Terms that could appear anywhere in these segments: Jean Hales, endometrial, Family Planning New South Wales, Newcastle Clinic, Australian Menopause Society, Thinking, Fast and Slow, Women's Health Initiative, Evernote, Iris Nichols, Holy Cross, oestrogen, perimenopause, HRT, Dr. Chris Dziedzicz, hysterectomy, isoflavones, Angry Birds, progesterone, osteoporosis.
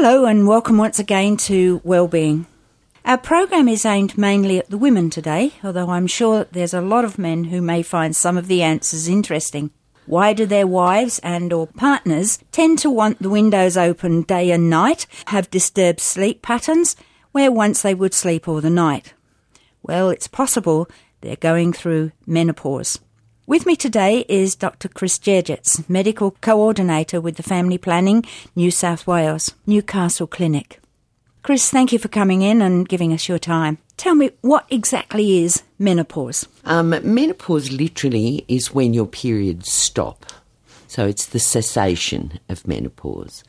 Hello and welcome once again to Wellbeing. Our program is aimed mainly at the women today, although I'm sure that there's a lot of men who may find some of the answers interesting. Why do their wives and or partners tend to want the windows open day and night, have disturbed sleep patterns, where once they would sleep all the night? Well, it's possible they're going through menopause. With me today is Dr. Chris Dziedzicz, Medical Coordinator with the Family Planning New South Wales, Newcastle Clinic. Chris, thank you for coming in and giving us your time. Tell me, what exactly is menopause? Menopause literally is when your periods stop. So it's the cessation of menopause.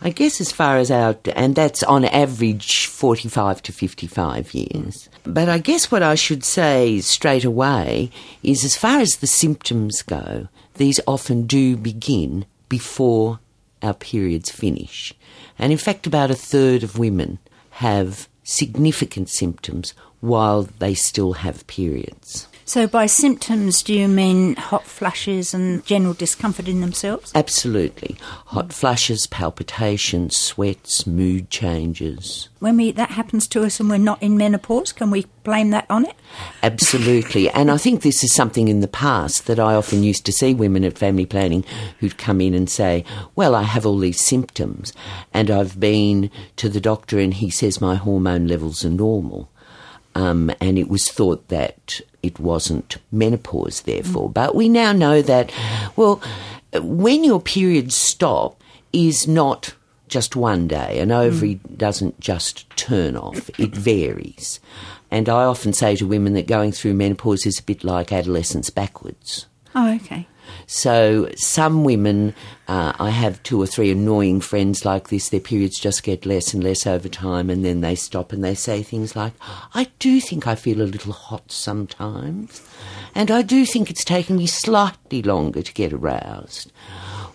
I guess as far as and that's on average 45 to 55 years. But I guess what I should say straight away is as far as the symptoms go, these often do begin before our periods finish. And in fact, about a third of women have significant symptoms while they still have periods. So by symptoms, do you mean hot flushes and general discomfort in themselves? Absolutely. Hot flushes, palpitations, sweats, mood changes. When that happens to us and we're not in menopause, can we blame that on it? Absolutely. And I think this is something in the past that I often used to see women at family planning who'd come in and say, well, I have all these symptoms and I've been to the doctor and he says my hormone levels are normal. And it was thought that it wasn't menopause, therefore. But we now know that, well, when your periods stop is not just one day. An ovary doesn't just turn off. It varies. And I often say to women that going through menopause is a bit like adolescence backwards. Oh, okay. So some women, I have two or three annoying friends like this, their periods just get less and less over time and then they stop and they say things like, I do think I feel a little hot sometimes and I do think it's taken me slightly longer to get aroused,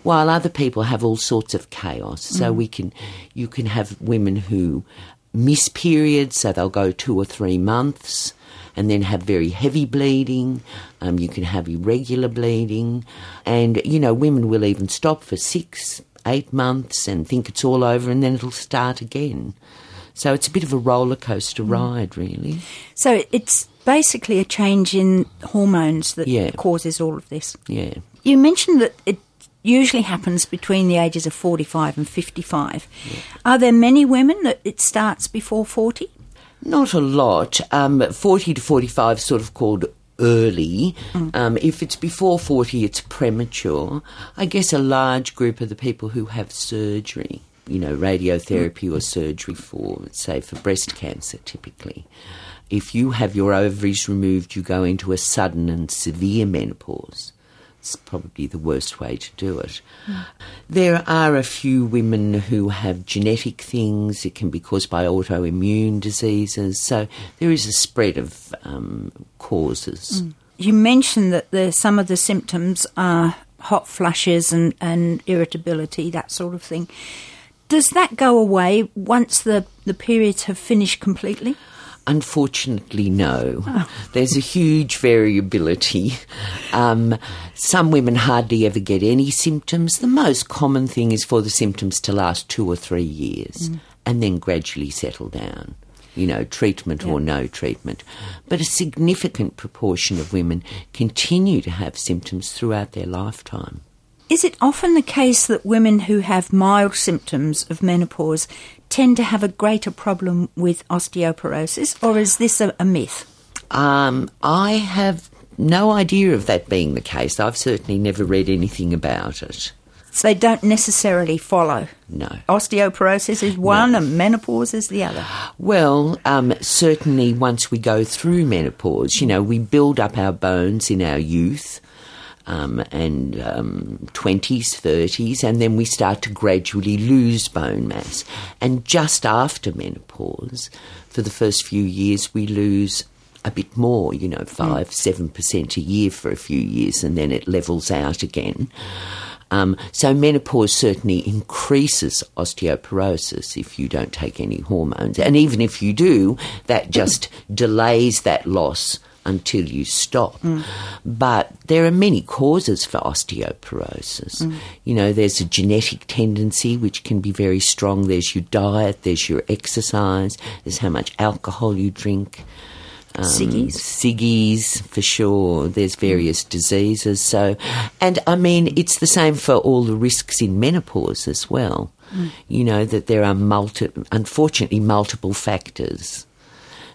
while other people have all sorts of chaos. So you can have women who miss periods, so they'll go 2 or 3 months and then have very heavy bleeding. You can have irregular bleeding. And, you know, women will even stop for 6, 8 months and think it's all over and then it'll start again. So it's a bit of a roller coaster ride, really. So it's basically a change in hormones that causes all of this. Yeah. You mentioned that it usually happens between the ages of 45 and 55. Yeah. Are there many women that it starts before 40? Not a lot. 40 to 45 is sort of called early. If it's before 40, it's premature. I guess a large group of the people who have surgery, you know, radiotherapy or surgery for, say, for breast cancer typically. If you have your ovaries removed, you go into a sudden and severe menopause. It's probably the worst way to do it. There are a few women who have genetic things. It can be caused by autoimmune diseases. So there is a spread of causes. You mentioned that some of the symptoms are hot flushes and irritability, that sort of thing. Does that go away once the periods have finished completely? Unfortunately, no. There's a huge variability. Some women hardly ever get any symptoms. The most common thing is for the symptoms to last 2 or 3 years and then gradually settle down, you know, treatment or no treatment. But a significant proportion of women continue to have symptoms throughout their lifetime. Is it often the case that women who have mild symptoms of menopause tend to have a greater problem with osteoporosis, or is this a myth? I have no idea of that being the case. I've certainly never read anything about it. So they don't necessarily follow? No. Osteoporosis is one and menopause is the other? Well, certainly once we go through menopause, you know, we build up our bones in our youth, and 20s, 30s, and then we start to gradually lose bone mass. And just after menopause, for the first few years, we lose a bit more, you know, 5-7% a year for a few years, and then it levels out again. So menopause certainly increases osteoporosis if you don't take any hormones. And even if you do, that just delays that loss until you stop. Mm. But there are many causes for osteoporosis. Mm. You know, there's a genetic tendency which can be very strong. There's your diet, there's your exercise, there's how much alcohol you drink. Ciggies, for sure. There's various diseases. So, and I mean, it's the same for all the risks in menopause as well. Mm. You know, that there are, unfortunately, multiple factors.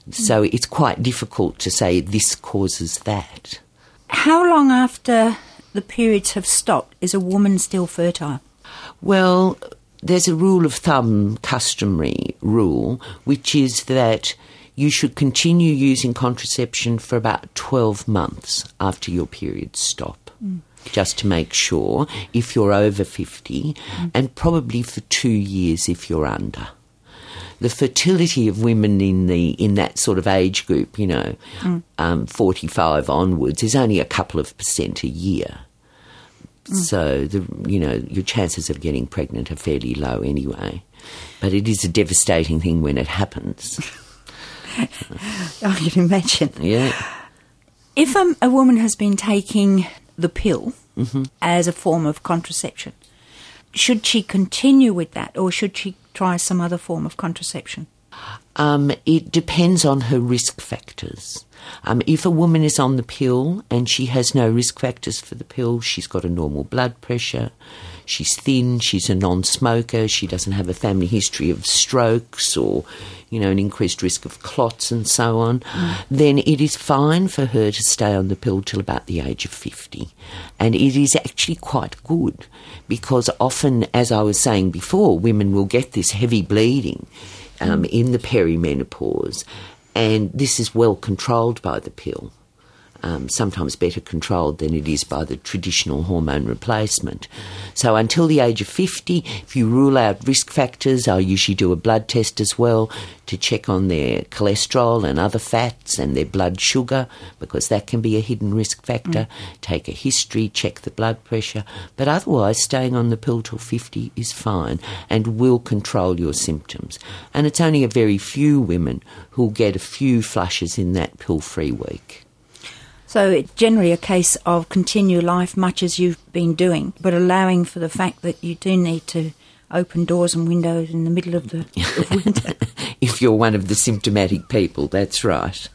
Mm. So it's quite difficult to say this causes that. How long after the periods have stopped is a woman still fertile? Well, there's a rule of thumb, customary rule, which is that you should continue using contraception for about 12 months after your periods stop, just to make sure, if you're over 50, and probably for 2 years if you're under. The fertility of women in that sort of age group, you know, 45 onwards, is only a couple of % a year. So, you know, your chances of getting pregnant are fairly low anyway. But it is a devastating thing when it happens. I can imagine. Yeah. If a woman has been taking the pill as a form of contraception, should she continue with that or should she try some other form of contraception? It depends on her risk factors. If a woman is on the pill and she has no risk factors for the pill, she's got a normal blood pressure, she's thin, she's a non-smoker, she doesn't have a family history of strokes or, you know, an increased risk of clots and so on, then it is fine for her to stay on the pill till about the age of 50. And it is actually quite good because often, as I was saying before, women will get this heavy bleeding in the perimenopause, and this is well controlled by the pill, sometimes better controlled than it is by the traditional hormone replacement. So until the age of 50, if you rule out risk factors, I usually do a blood test as well to check on their cholesterol and other fats and their blood sugar, because that can be a hidden risk factor. Take a history, check the blood pressure. But otherwise, staying on the pill till 50 is fine and will control your symptoms. And it's only a very few women who'll get a few flushes in that pill-free week. So it's generally a case of continue life much as you've been doing, but allowing for the fact that you do need to open doors and windows in the middle of the winter. If you're one of the symptomatic people, that's right.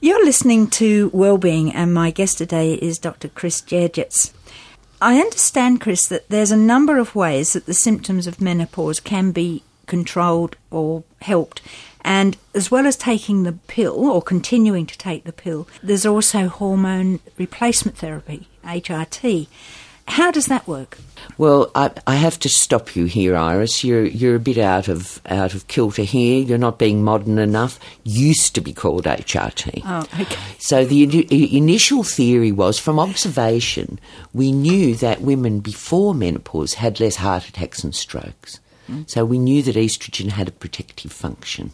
You're listening to Wellbeing, and my guest today is Dr. Chris Dziedzicz. I understand, Chris, that there's a number of ways that the symptoms of menopause can be controlled or helped. And as well as taking the pill or continuing to take the pill, there's also hormone replacement therapy, HRT. How does that work? Well, I have to stop you here, Iris. You're a bit out of kilter here. You're not being modern enough. Used to be called HRT. Oh, okay. So the initial theory was, from observation, we knew that women before menopause had less heart attacks and strokes. So we knew that oestrogen had a protective function,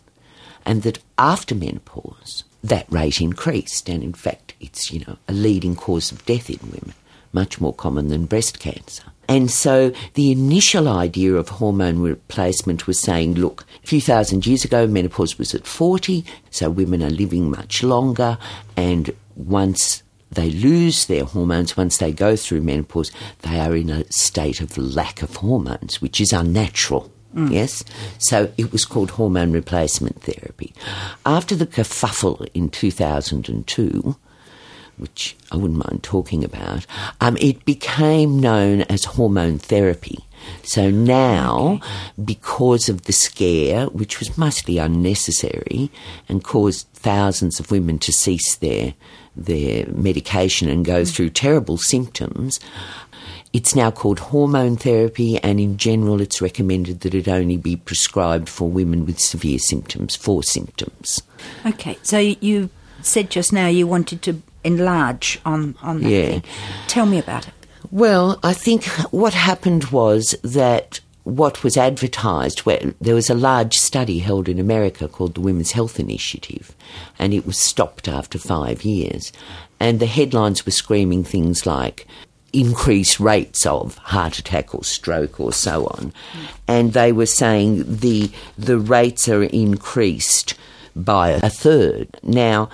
and that after menopause, that rate increased. And in fact, it's, you know, a leading cause of death in women, much more common than breast cancer. And so the initial idea of hormone replacement was saying, look, a few thousand years ago, menopause was at 40, so women are living much longer. And once they lose their hormones, once they go through menopause, they are in a state of lack of hormones, which is unnatural. Yes? So it was called hormone replacement therapy. After the kerfuffle in 2002, which I wouldn't mind talking about, it became known as hormone therapy. So now, because of the scare, which was mostly unnecessary and caused thousands of women to cease their medication and go through terrible symptoms, it's now called hormone therapy, and in general it's recommended that it only be prescribed for women with severe symptoms, for symptoms. Okay, so you said just now you wanted to enlarge on that thing. Tell me about it. Well, I think what happened was that what was advertised, where there was a large study held in America called the Women's Health Initiative, and it was stopped after 5 years. And the headlines were screaming things like increased rates of heart attack or stroke or so on. And they were saying the rates are increased by a third. Now,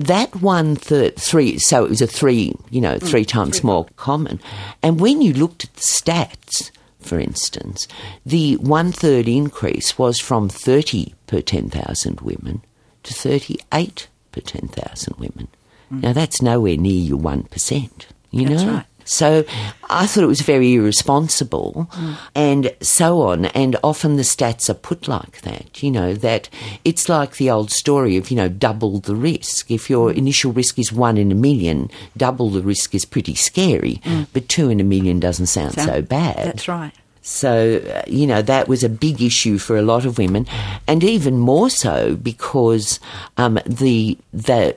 that one three, so it was a three, you know, three times more common. And when you looked at the stats, for instance, the 1/3 increase was from 30 per 10,000 women to 38 per 10,000 women. Now, that's nowhere near your 1%, you know? That's right. So I thought it was very irresponsible and so on. And often the stats are put like that, you know, that it's like the old story of, you know, double the risk. If your initial risk is 1 in a million, double the risk is pretty scary, but 2 in a million doesn't sound so bad. That's right. So, you know, that was a big issue for a lot of women, and even more so because the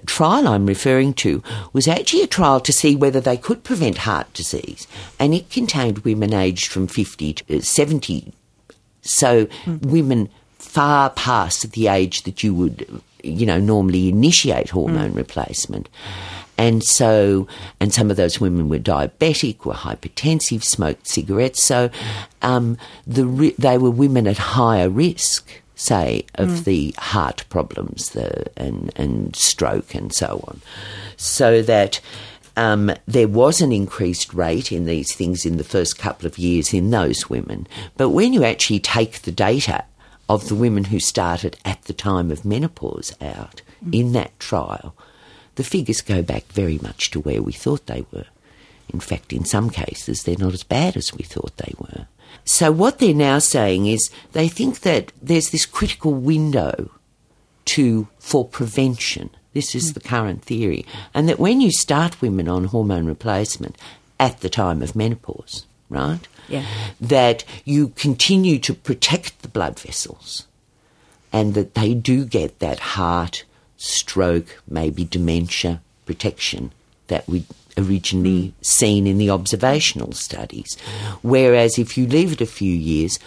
trial I'm referring to was actually a trial to see whether they could prevent heart disease, and it contained women aged from 50 to 70, so women far past the age that you would, you know, normally initiate hormone replacement. And so, and some of those women were diabetic, were hypertensive, smoked cigarettes. So they were women at higher risk, say, of the heart problems and stroke and so on. So that there was an increased rate in these things in the first couple of years in those women. But when you actually take the data of the women who started at the time of menopause out in that trial, the figures go back very much to where we thought they were. In fact, in some cases, they're not as bad as we thought they were. So what they're now saying is they think that there's this critical window for prevention. This is the current theory. And that when you start women on hormone replacement at the time of menopause, right, that you continue to protect the blood vessels and that they do get that heart, stroke, maybe dementia protection that we'd originally seen in the observational studies. Whereas if you leave it a few years,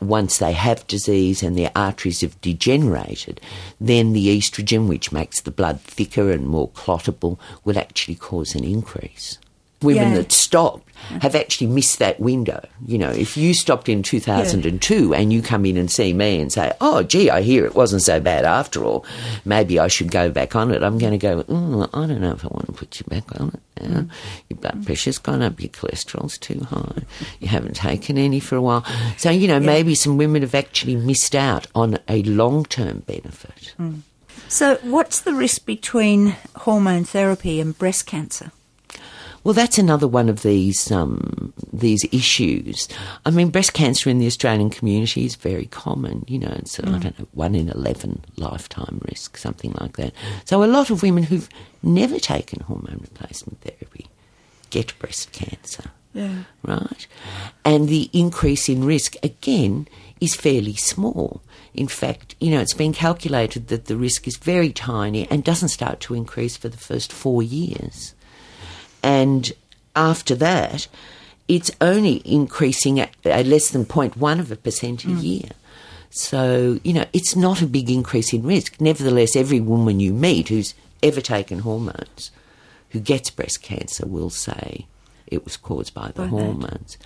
once they have disease and their arteries have degenerated, then the oestrogen, which makes the blood thicker and more clotable, will actually cause an increase. Women that stopped have actually missed that window. You know, if you stopped in 2002 and you come in and see me and say, oh, gee, I hear it wasn't so bad after all, maybe I should go back on it, I'm going to go, I don't know if I want to put you back on it now. Your blood pressure's gone up, your cholesterol's too high, you haven't taken any for a while. So, you know, maybe some women have actually missed out on a long-term benefit. So what's the risk between hormone therapy and breast cancer? Well, that's another one of these issues. I mean, breast cancer in the Australian community is very common, you know, it's, I don't know, 1 in 11 lifetime risk, something like that. So a lot of women who've never taken hormone replacement therapy get breast cancer, right? And the increase in risk, again, is fairly small. In fact, you know, it's been calculated that the risk is very tiny and doesn't start to increase for the first 4 years. And after that, it's only increasing at less than 0.1% a year. So, you know, it's not a big increase in risk. Nevertheless, every woman you meet who's ever taken hormones, who gets breast cancer, will say it was caused by the hormones.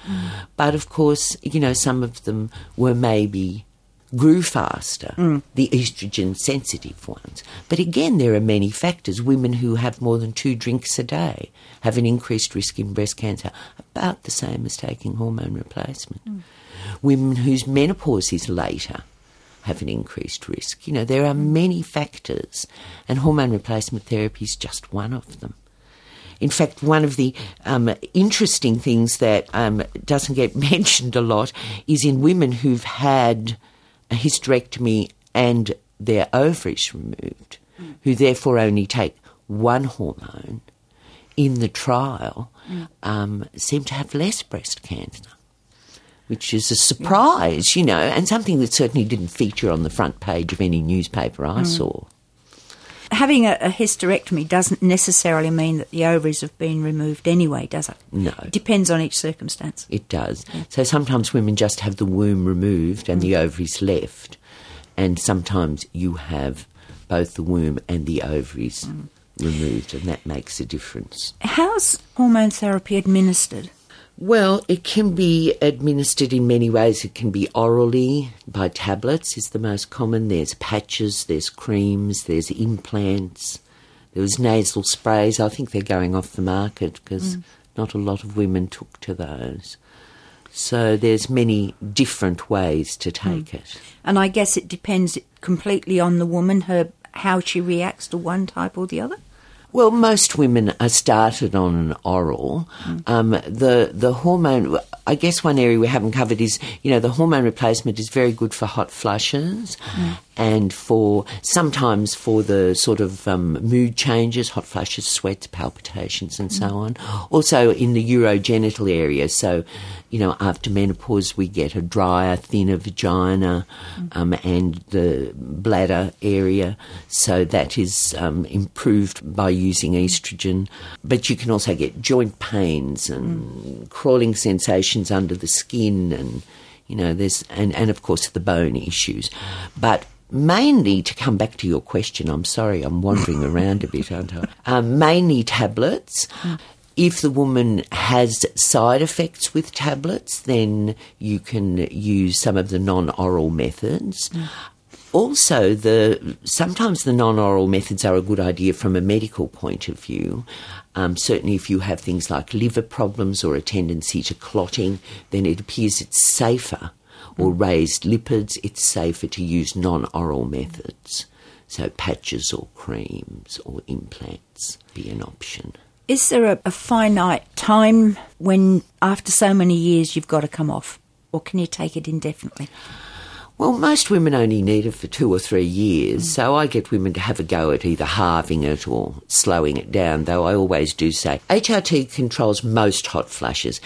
But, of course, you know, some of them were maybe grew faster, the oestrogen-sensitive ones. But again, there are many factors. Women who have more than 2 drinks a day have an increased risk in breast cancer, about the same as taking hormone replacement. Women whose menopause is later have an increased risk. You know, there are many factors, and hormone replacement therapy is just one of them. In fact, one of the interesting things that doesn't get mentioned a lot is in women who've had a hysterectomy and their ovaries removed, who therefore only take one hormone in the trial, seem to have less breast cancer, which is a surprise, you know, and something that certainly didn't feature on the front page of any newspaper I saw. Having a hysterectomy doesn't necessarily mean that the ovaries have been removed anyway, does it? No. It depends on each circumstance. It does. So sometimes women just have the womb removed and the ovaries left, and sometimes you have both the womb and the ovaries removed, and that makes a difference. How's hormone therapy administered? Well, it can be administered in many ways. It can be orally, by tablets is the most common. There's patches, there's creams, there's implants, There was nasal sprays. I think they're going off the market because not a lot of women took to those. So there's many different ways to take it. And I guess it depends completely on the woman, how she reacts to one type or the other? Well, most women are started on an oral. The hormone, I guess one area we haven't covered is, you know, the hormone replacement is very good for hot flushes and for sometimes for the sort of mood changes, hot flushes, sweats, palpitations and so on. Also in the urogenital area. So, you know, after menopause we get a drier, thinner vagina and the bladder area. So that is improved by using oestrogen, but you can also get joint pains and crawling sensations under the skin, and you know there's and of course the bone issues. But mainly, to come back to your question, I'm sorry, I'm wandering around a bit, aren't I? Mainly tablets. If the woman has side effects with tablets, then you can use some of the non-oral methods. Also, sometimes the non-oral methods are a good idea from a medical point of view. Certainly if you have things like liver problems or a tendency to clotting, then it appears it's safer, or raised lipids, it's safer to use non-oral methods. So patches or creams or implants be an option. Is there a finite time when, after so many years, you've got to come off? Or can you take it indefinitely? Well, most women only need it for 2 or 3 years, so I get women to have a go at either halving it or slowing it down, though I always do say HRT controls most hot flushes.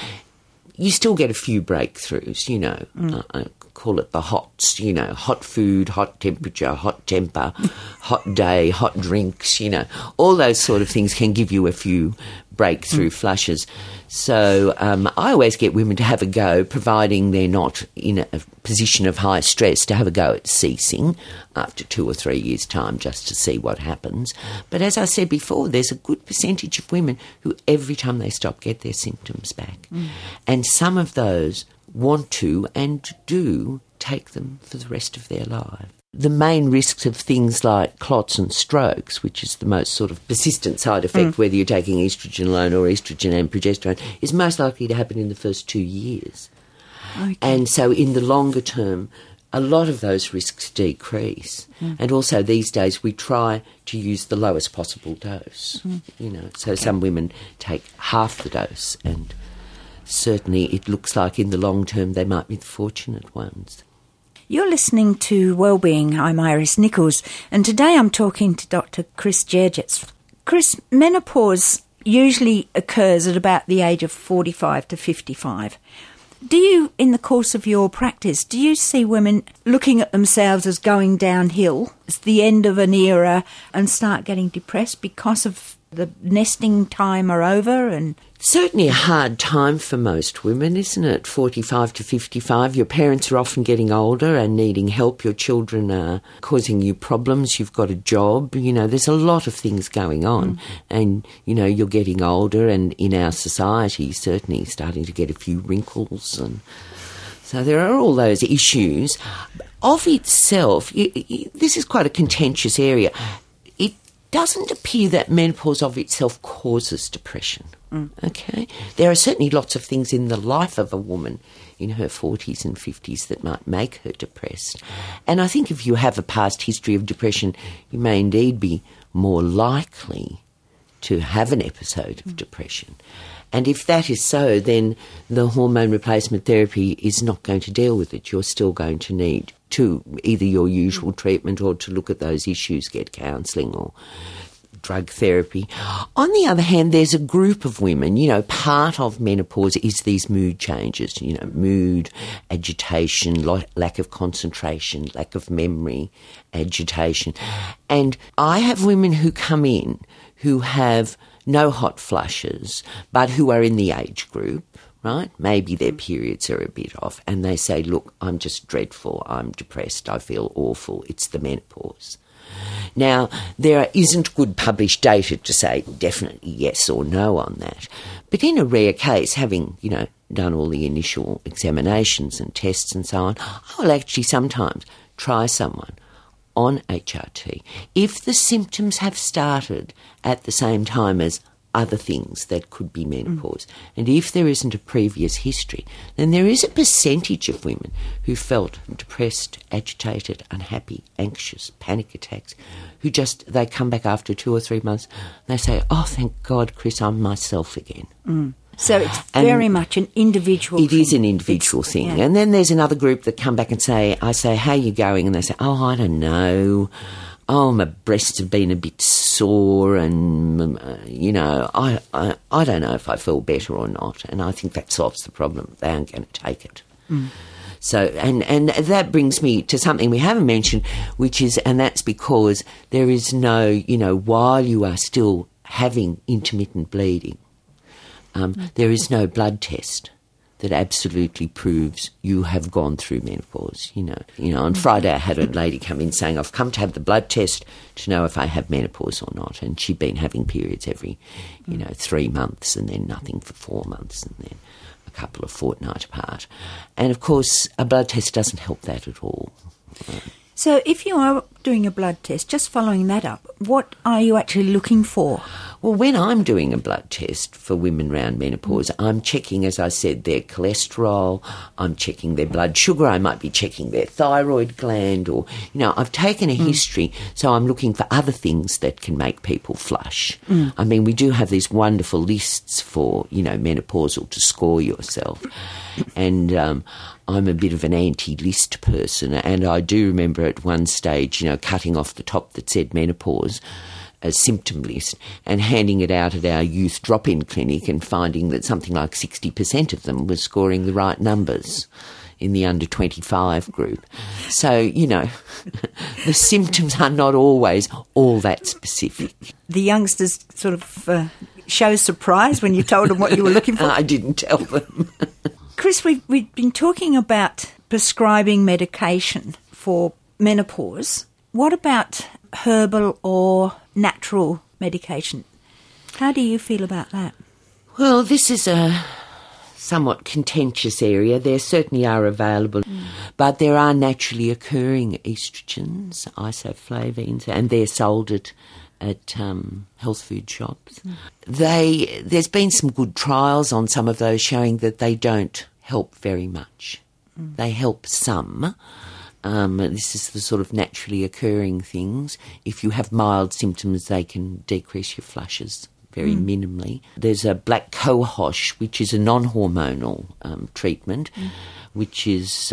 You still get a few breakthroughs, you know. I call it the hots, you know, hot food, hot temperature, hot temper, hot day, hot drinks, you know. All those sort of things can give you a few breakthrough flushes. So I always get women to have a go, providing they're not in a position of high stress, to have a go at ceasing after 2 or 3 years' time, just to see what happens. But as I said before, there's a good percentage of women who every time they stop get their symptoms back. And some of those want to and do take them for the rest of their life. The main risks of things like clots and strokes, which is the most sort of persistent side effect, whether you're taking oestrogen alone or oestrogen and progesterone, is most likely to happen in the first 2 years. Okay. And so in the longer term, a lot of those risks decrease. And also these days we try to use the lowest possible dose, you know. So some women take half the dose, and certainly it looks like in the long term they might be the fortunate ones. You're listening to Wellbeing. I'm Iris Nichols, and today I'm talking to Dr. Chris Dziedzicz. Chris, menopause usually occurs at about the age of 45 to 55. Do you, in the course of your practice, do you see women looking at themselves as going downhill, as the end of an era, and start getting depressed because of the nesting time are over? And certainly a hard time for most women, isn't it? 45 to 55, your parents are often getting older and needing help. Your children are causing you problems. You've got a job. You know, there's a lot of things going on. And, you know, you're getting older, and in our society, certainly starting to get a few wrinkles. And so there are all those issues. Of itself, this is quite a contentious area. It doesn't appear that menopause of itself causes depression. Okay. There are certainly lots of things in the life of a woman in her 40s and 50s that might make her depressed. And I think if you have a past history of depression, you may indeed be more likely to have an episode of depression. And if that is so, then the hormone replacement therapy is not going to deal with it. You're still going to need to either your usual treatment or to look at those issues, get counselling or drug therapy. On the other hand, there's a group of women, you know, part of menopause is these mood changes, you know, mood, agitation, lack of concentration, lack of memory, agitation. And I have women who come in who have no hot flushes, but who are in the age group, right? Maybe their periods are a bit off, and they say, look, I'm just dreadful, I'm depressed, I feel awful, it's the menopause. Now, there isn't good published data to say definitely yes or no on that. But in a rare case, having, you know, done all the initial examinations and tests and so on, I will actually sometimes try someone on HRT if the symptoms have started at the same time as other things that could be menopause. And if there isn't a previous history, then there is a percentage of women who felt depressed, agitated, unhappy, anxious, panic attacks, who just, they come back after 2 or 3 months and they say, oh, thank God, Chris, I'm myself again. Mm. So it's very much an individual thing. It is an individual thing. Yeah. And then there's another group that come back and say, I say, how are you going? And they say, oh, I don't know. Oh, my breasts have been a bit sore and, you know, I don't know if I feel better or not. And I think that solves the problem. They aren't going to take it. Mm. So, and that brings me to something we haven't mentioned, which is, and that's because there is no, you know, while you are still having intermittent bleeding, there is no blood test that absolutely proves you have gone through menopause. You know. On Friday I had a lady come in saying, I've come to have the blood test to know if I have menopause or not. And she'd been having periods every, 3 months and then nothing for 4 months and then a couple of fortnight apart. And, of course, a blood test doesn't help that at all. So if you are doing a blood test, just following that up, what are you actually looking for? Well, when I'm doing a blood test for women around menopause, I'm checking, as I said, their cholesterol, I'm checking their blood sugar, I might be checking their thyroid gland or, you know, I've taken a history, so I'm looking for other things that can make people flush. Mm. I mean, we do have these wonderful lists for, you know, menopausal to score yourself. And I'm a bit of an anti-list person, and I do remember at one stage, you know, cutting off the top that said menopause, a symptom list, and handing it out at our youth drop-in clinic and finding that something like 60% of them were scoring the right numbers in the under-25 group. So, you know, the symptoms are not always all that specific. The youngsters sort of show surprise when you told them what you were looking for. I didn't tell them. Chris, we've been talking about prescribing medication for menopause. What about herbal or natural medication? How do you feel about that? Well, this is a somewhat contentious area. There certainly are available, but there are naturally occurring estrogens, isoflavones, and they're sold at health food shops. Mm. There's been some good trials on some of those showing that they don't help very much. Mm. They help some. This is the sort of naturally occurring things. If you have mild symptoms, they can decrease your flushes very minimally. There's a black cohosh, which is a non-hormonal treatment, which is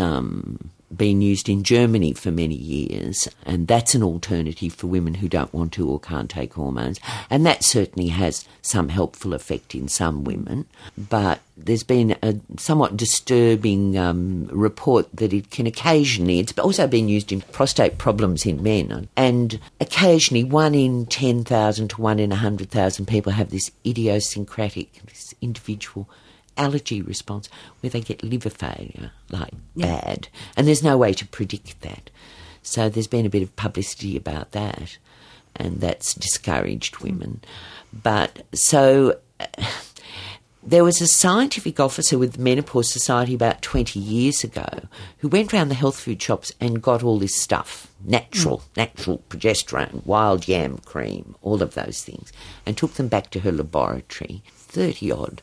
been used in Germany for many years, and that's an alternative for women who don't want to or can't take hormones, and that certainly has some helpful effect in some women, but there's been a somewhat disturbing report that it can occasionally, it's also been used in prostate problems in men, and occasionally 1 in 10,000 to 1 in 100,000 people have this idiosyncratic, this individual allergy response where they get liver failure, like bad, and there's no way to predict that. So there's been a bit of publicity about that, and that's discouraged women. But so there was a scientific officer with the Menopause Society about 20 years ago who went around the health food shops and got all this stuff, natural progesterone, wild yam cream, all of those things, and took them back to her laboratory, 30-odd,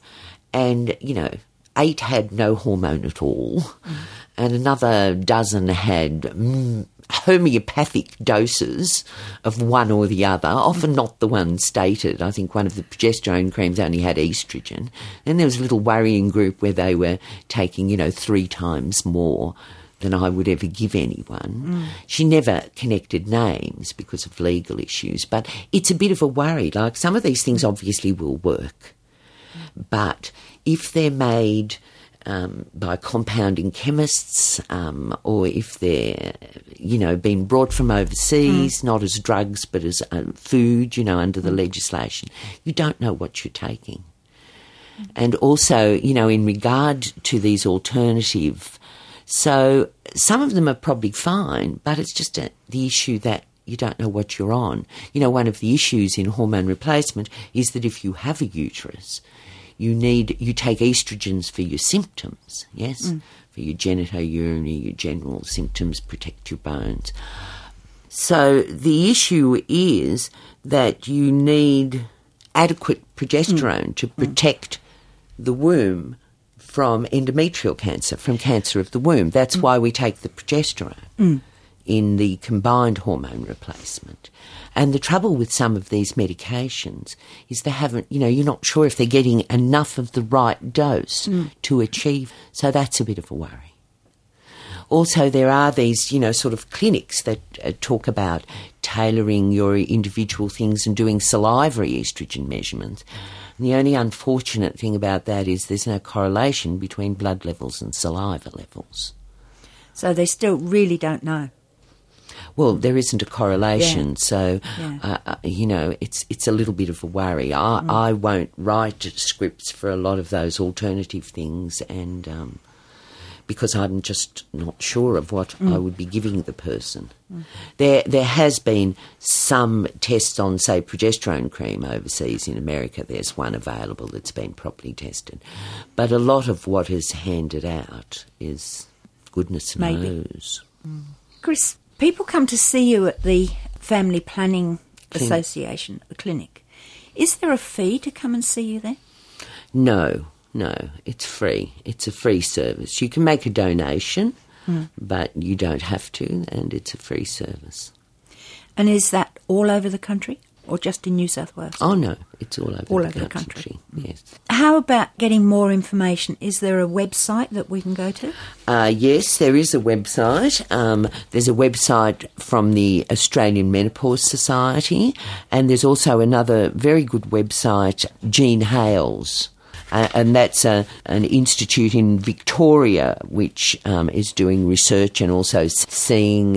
and, you know, 8 had no hormone at all, and another dozen had homeopathic doses of one or the other, often not the one stated. I think one of the progesterone creams only had estrogen. Then there was a little worrying group where they were taking, 3 times more than I would ever give anyone. Mm. She never connected names because of legal issues, but it's a bit of a worry. Like, some of these things obviously will work, but if they're made by compounding chemists or if they're, being brought from overseas, not as drugs but as food, under the legislation, you don't know what you're taking. And also, in regard to these alternative, so some of them are probably fine, but it's just the issue that you don't know what you're on. One of the issues in hormone replacement is that if you have a uterus, you take estrogens for your symptoms, yes, for your genitourinary, your general symptoms, protect your bones. So the issue is that you need adequate progesterone to protect the womb from endometrial cancer, from cancer of the womb. That's why we take the progesterone in the combined hormone replacement. And the trouble with some of these medications is they haven't, you know, you're not sure if they're getting enough of the right dose to achieve. So that's a bit of a worry. Also, there are these, you know, sort of clinics that talk about tailoring your individual things and doing salivary estrogen measurements. And the only unfortunate thing about that is there's no correlation between blood levels and saliva levels. So they still really don't know. Well, there isn't a correlation, you know, it's a little bit of a worry. I won't write scripts for a lot of those alternative things and because I'm just not sure of what I would be giving the person. There has been some tests on, say, progesterone cream overseas in America. There's one available that's been properly tested. But a lot of what is handed out is goodness knows. Chris, people come to see you at the Family Planning Association, the clinic. Is there a fee to come and see you there? No, it's free. It's a free service. You can make a donation, but you don't have to, and it's a free service. And is that all over the country or just in New South Wales? Oh, no, it's all over the country. Yes. How about getting more information? Is there a website that we can go to? Yes, there is a website. There's a website from the Australian Menopause Society, and there's also another very good website, Jean Hales. And that's an institute in Victoria which is doing research and also seeing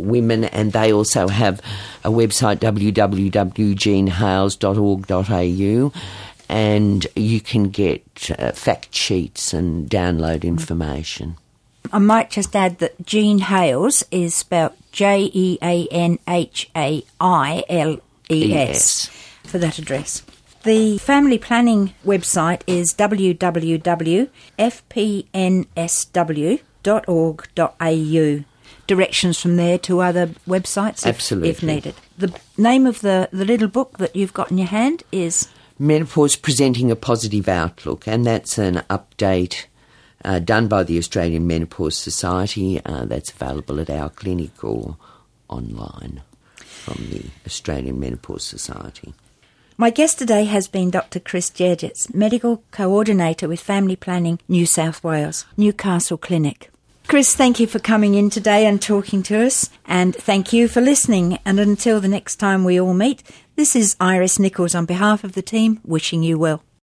women, and they also have a website, www.jeanhales.org.au, and you can get fact sheets and download information. I might just add that Jean Hales is spelled Jeanhailes for that address. The family planning website is www.fpnsw.org.au. Directions from there to other websites if needed. The name of the little book that you've got in your hand is? Menopause Presenting a Positive Outlook, and that's an update done by the Australian Menopause Society. That's available at our clinic or online from the Australian Menopause Society. My guest today has been Dr. Chris Dziedzicz, Medical Coordinator with Family Planning New South Wales, Newcastle Clinic. Chris, thank you for coming in today and talking to us, and thank you for listening. And until the next time we all meet, this is Iris Nichols on behalf of the team wishing you well.